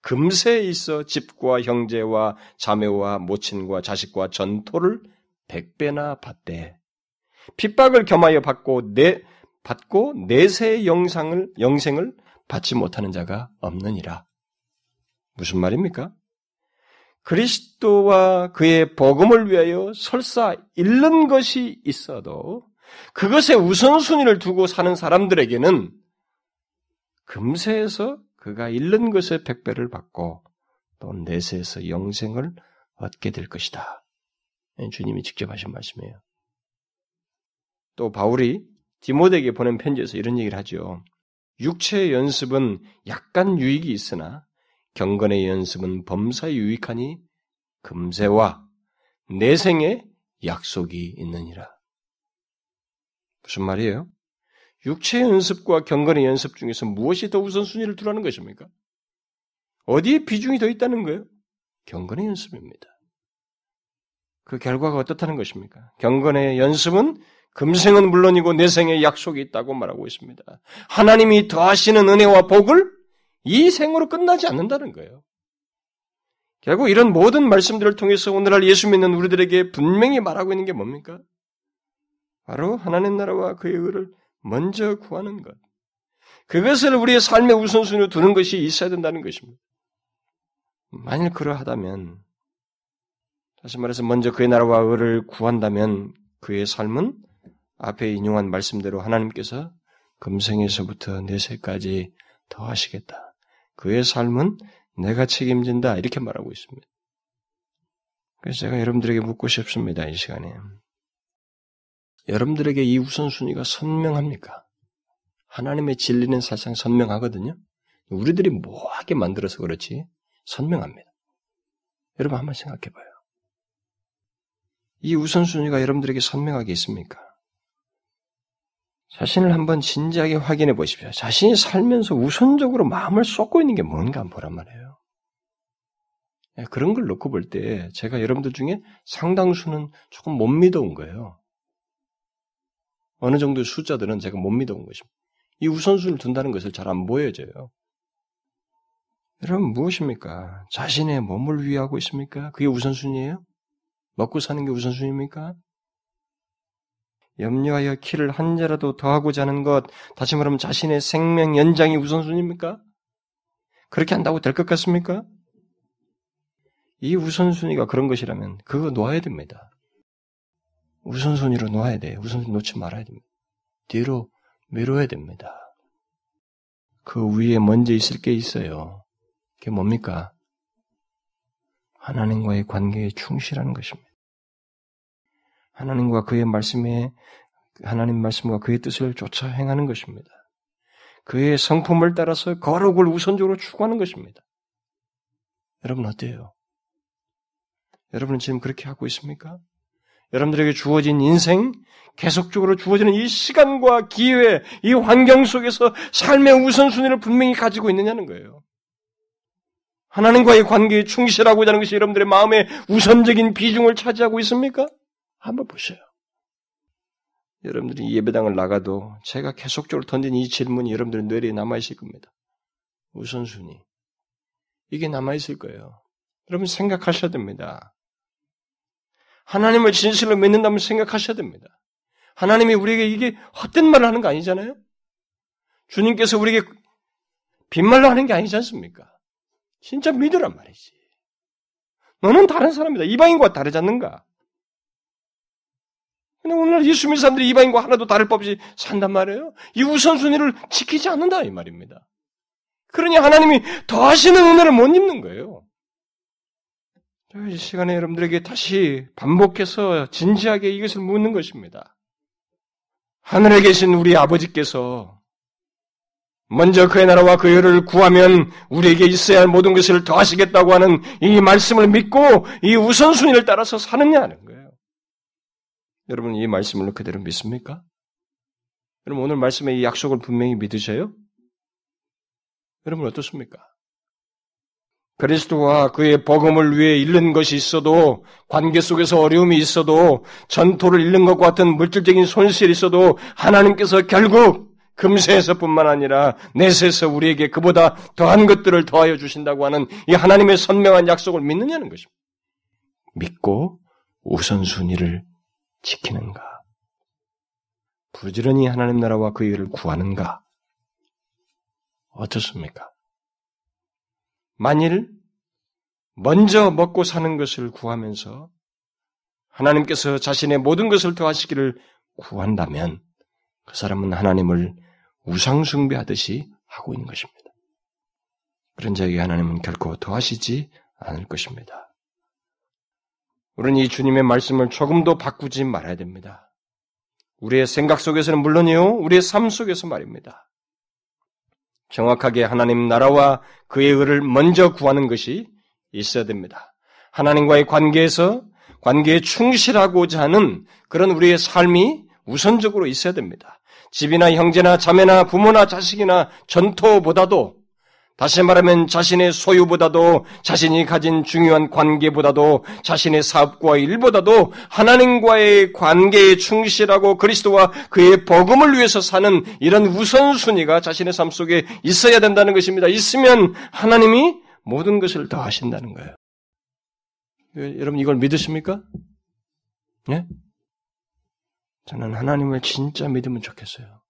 금세 있어 집과 형제와 자매와 모친과 자식과 전토를 100배나 받되 핍박을 겸하여 받고 내세의 영생을 받지 못하는 자가 없느니라. 무슨 말입니까? 그리스도와 그의 복음을 위하여 설사 잃는 것이 있어도 그것에 우선순위를 두고 사는 사람들에게는 금세에서 그가 잃는 것의 100배를 받고 또 내세에서 영생을 얻게 될 것이다. 주님이 직접 하신 말씀이에요. 또 바울이 디모데에게 보낸 편지에서 이런 얘기를 하죠. 육체의 연습은 약간 유익이 있으나 경건의 연습은 범사에 유익하니 금세와 내생에 약속이 있느니라. 무슨 말이에요? 육체의 연습과 경건의 연습 중에서 무엇이 더 우선순위를 두라는 것입니까? 어디에 비중이 더 있다는 거예요? 경건의 연습입니다. 그 결과가 어떻다는 것입니까? 경건의 연습은 금생은 물론이고 내생에 약속이 있다고 말하고 있습니다. 하나님이 더하시는 은혜와 복을 이 생으로 끝나지 않는다는 거예요. 결국 이런 모든 말씀들을 통해서 오늘날 예수 믿는 우리들에게 분명히 말하고 있는 게 뭡니까? 바로 하나님 나라와 그의 의를 먼저 구하는 것. 그것을 우리의 삶의 우선순위로 두는 것이 있어야 된다는 것입니다. 만일 그러하다면, 다시 말해서 먼저 그의 나라와 의를 구한다면 그의 삶은 앞에 인용한 말씀대로 하나님께서 금생에서부터 내세까지 더하시겠다. 그의 삶은 내가 책임진다. 이렇게 말하고 있습니다. 그래서 제가 여러분들에게 묻고 싶습니다. 이 시간에. 여러분들에게 이 우선순위가 선명합니까? 하나님의 진리는 사실상 선명하거든요. 우리들이 모호하게 만들어서 그렇지 선명합니다. 여러분 한번 생각해봐요. 이 우선순위가 여러분들에게 선명하게 있습니까? 자신을 한번 진지하게 확인해 보십시오. 자신이 살면서 우선적으로 마음을 쏟고 있는 게 뭔가 한번 보란 말이에요. 그런 걸 놓고 볼 때 제가 여러분들 중에 상당수는 조금 못 믿어온 거예요. 어느 정도 숫자들은 제가 못 믿어온 것입니다. 이 우선순위를 둔다는 것을 잘 안 보여져요. 여러분 무엇입니까? 자신의 몸을 위해 하고 있습니까? 그게 우선순위예요? 먹고 사는 게 우선순위입니까? 염려하여 키를 한 자라도 더하고자 하는 것, 다시 말하면 자신의 생명 연장이 우선순위입니까? 그렇게 한다고 될 것 같습니까? 이 우선순위가 그런 것이라면 그거 놓아야 됩니다. 우선순위로 놓아야 돼요. 우선순위 놓지 말아야 됩니다. 뒤로 미뤄야 됩니다. 그 위에 먼저 있을 게 있어요. 그게 뭡니까? 하나님과의 관계에 충실하는 것입니다. 하나님과 그의 말씀에, 하나님 말씀과 그의 뜻을 쫓아 행하는 것입니다. 그의 성품을 따라서 거룩을 우선적으로 추구하는 것입니다. 여러분 어때요? 여러분은 지금 그렇게 하고 있습니까? 여러분들에게 주어진 인생, 계속적으로 주어지는 이 시간과 기회, 이 환경 속에서 삶의 우선순위를 분명히 가지고 있느냐는 거예요. 하나님과의 관계에 충실하고자 하는 것이 여러분들의 마음의 우선적인 비중을 차지하고 있습니까? 한번 보세요. 여러분들이 예배당을 나가도 제가 계속적으로 던진 이 질문이 여러분들의 뇌리에 남아있을 겁니다. 우선순위. 이게 남아있을 거예요. 여러분 생각하셔야 됩니다. 하나님을 진실로 믿는다면 생각하셔야 됩니다. 하나님이 우리에게 이게 헛된 말을 하는 거 아니잖아요? 주님께서 우리에게 빈말로 하는 게 아니지 않습니까? 진짜 믿으란 말이지. 너는 다른 사람이다. 이방인과 다르지 않는가? 근데 오늘날 예수 믿는 사람들이 이방인과 하나도 다를 법 없이 산단 말이에요. 이 우선순위를 지키지 않는다 이 말입니다. 그러니 하나님이 더하시는 은혜를 못 입는 거예요. 이 시간에 여러분들에게 다시 반복해서 진지하게 이것을 묻는 것입니다. 하늘에 계신 우리 아버지께서 먼저 그의 나라와 그의 의를 구하면 우리에게 있어야 할 모든 것을 더하시겠다고 하는 이 말씀을 믿고 이 우선순위를 따라서 사느냐는 거예요. 여러분 이 말씀을 그대로 믿습니까? 여러분 오늘 말씀의 이 약속을 분명히 믿으세요? 여러분 어떻습니까? 그리스도와 그의 복음을 위해 잃는 것이 있어도 관계 속에서 어려움이 있어도 전토를 잃는 것과 같은 물질적인 손실이 있어도 하나님께서 결국 금세에서뿐만 아니라 내세에서 우리에게 그보다 더한 것들을 더하여 주신다고 하는 이 하나님의 선명한 약속을 믿느냐는 것입니다. 믿고 우선순위를 지키는가? 부지런히 하나님 나라와 그의 의를 구하는가? 어떻습니까? 만일 먼저 먹고 사는 것을 구하면서 하나님께서 자신의 모든 것을 더하시기를 구한다면 그 사람은 하나님을 우상숭배하듯이 하고 있는 것입니다. 그런 자에게 하나님은 결코 더하시지 않을 것입니다. 우리는 이 주님의 말씀을 조금도 바꾸지 말아야 됩니다. 우리의 생각 속에서는 물론이요, 우리의 삶 속에서 말입니다. 정확하게 하나님 나라와 그의 의를 먼저 구하는 것이 있어야 됩니다. 하나님과의 관계에서 관계에 충실하고자 하는 그런 우리의 삶이 우선적으로 있어야 됩니다. 집이나 형제나 자매나 부모나 자식이나 전토보다도, 다시 말하면 자신의 소유보다도, 자신이 가진 중요한 관계보다도, 자신의 사업과 일보다도 하나님과의 관계에 충실하고 그리스도와 그의 복음을 위해서 사는 이런 우선순위가 자신의 삶 속에 있어야 된다는 것입니다. 있으면 하나님이 모든 것을 다 하신다는 거예요. 여러분 이걸 믿으십니까? 예? 저는 하나님을 진짜 믿으면 좋겠어요.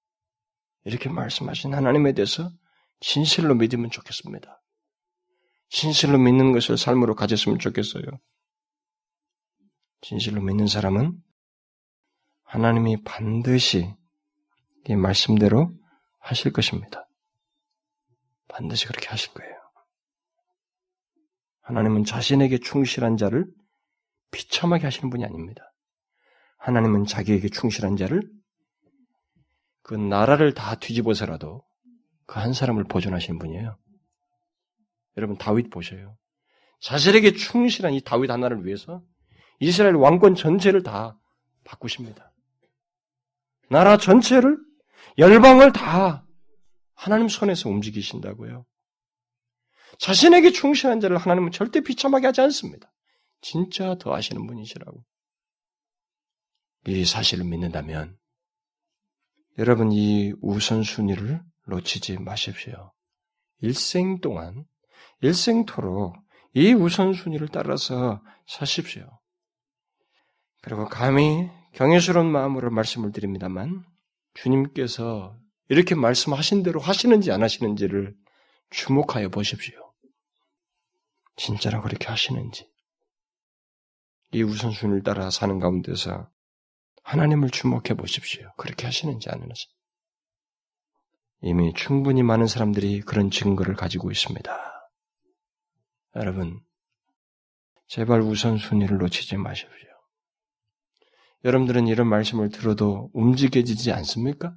이렇게 말씀하신 하나님에 대해서 진실로 믿으면 좋겠습니다. 진실로 믿는 것을 삶으로 가졌으면 좋겠어요. 진실로 믿는 사람은 하나님이 반드시 이 말씀대로 하실 것입니다. 반드시 그렇게 하실 거예요. 하나님은 자신에게 충실한 자를 비참하게 하시는 분이 아닙니다. 하나님은 자기에게 충실한 자를 그 나라를 다 뒤집어서라도 그 한 사람을 보존하시는 분이에요. 여러분 다윗 보세요. 자신에게 충실한 이 다윗 하나를 위해서 이스라엘 왕권 전체를 다 바꾸십니다. 나라 전체를, 열방을 다 하나님 손에서 움직이신다고요. 자신에게 충실한 자를 하나님은 절대 비참하게 하지 않습니다. 진짜 더 하시는 분이시라고. 이 사실을 믿는다면 여러분 이 우선순위를 놓치지 마십시오. 일생 동안, 일생토록 이 우선순위를 따라서 사십시오. 그리고 감히 경외스러운 마음으로 말씀을 드립니다만 주님께서 이렇게 말씀하신 대로 하시는지 안 하시는지를 주목하여 보십시오. 진짜로 그렇게 하시는지. 이 우선순위를 따라 사는 가운데서 하나님을 주목해 보십시오. 그렇게 하시는지 안 하시는지. 이미 충분히 많은 사람들이 그런 증거를 가지고 있습니다. 여러분, 제발 우선순위를 놓치지 마십시오. 여러분들은 이런 말씀을 들어도 움직여지지 않습니까?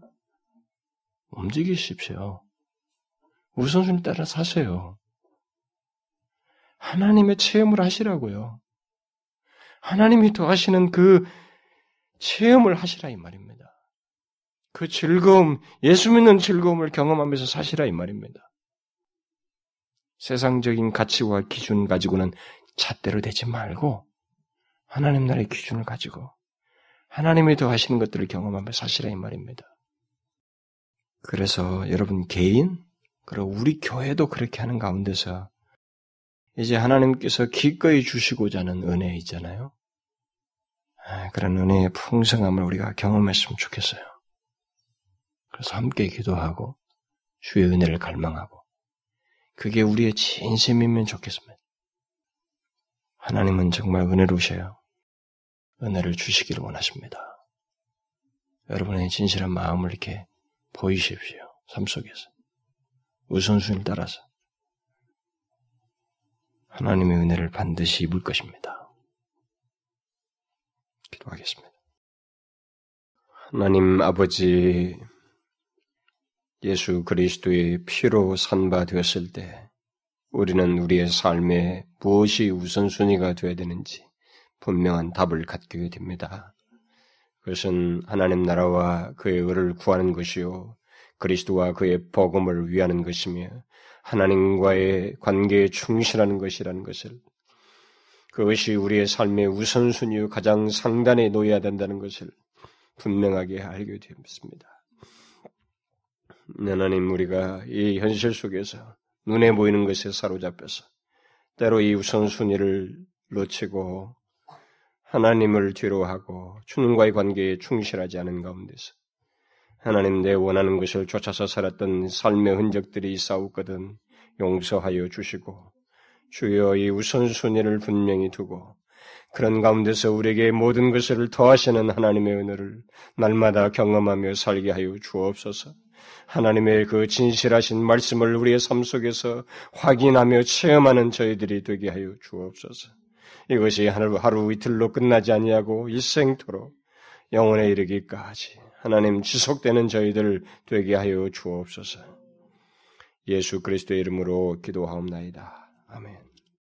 움직이십시오. 우선순위 따라 사세요. 하나님의 체험을 하시라고요. 하나님이 더하시는 그 체험을 하시라 이 말입니다. 그 즐거움, 예수 믿는 즐거움을 경험하면서 사시라 이 말입니다. 세상적인 가치와 기준 가지고는 잣대로 되지 말고 하나님 나라의 기준을 가지고 하나님이 더 하시는 것들을 경험하면서 사시라 이 말입니다. 그래서 여러분 개인, 그리고 우리 교회도 그렇게 하는 가운데서 이제 하나님께서 기꺼이 주시고자 하는 은혜 있잖아요. 그런 은혜의 풍성함을 우리가 경험했으면 좋겠어요. 그래서 함께 기도하고 주의 은혜를 갈망하고 그게 우리의 진심이면 좋겠습니다. 하나님은 정말 은혜로우셔요. 은혜를 주시기를 원하십니다. 여러분의 진실한 마음을 이렇게 보이십시오. 삶 속에서 우선순위를 따라서 하나님의 은혜를 반드시 입을 것입니다. 기도하겠습니다. 하나님 아버지, 예수 그리스도의 피로 산바 되었을 때 우리는 우리의 삶에 무엇이 우선순위가 되어야 되는지 분명한 답을 갖게 됩니다. 그것은 하나님 나라와 그의 의를 구하는 것이요, 그리스도와 그의 복음을 위하는 것이며 하나님과의 관계에 충실하는 것이라는 것을, 그것이 우리의 삶의 우선순위의 가장 상단에 놓여야 된다는 것을 분명하게 알게 되었습니다. 하나님, 우리가 이 현실 속에서 눈에 보이는 것에 사로잡혀서 때로 이 우선순위를 놓치고 하나님을 뒤로하고 주님과의 관계에 충실하지 않은 가운데서 하나님 내 원하는 것을 쫓아서 살았던 삶의 흔적들이 있사옵거든 용서하여 주시고 주여 이 우선순위를 분명히 두고 그런 가운데서 우리에게 모든 것을 더하시는 하나님의 은혜를 날마다 경험하며 살게 하여 주옵소서. 하나님의 그 진실하신 말씀을 우리의 삶 속에서 확인하며 체험하는 저희들이 되게 하여 주옵소서. 이것이 하루 이틀로 끝나지 아니하고 일생토록 영원에 이르기까지 하나님 지속되는 저희들 되게 하여 주옵소서. 예수 그리스도의 이름으로 기도하옵나이다. 아멘.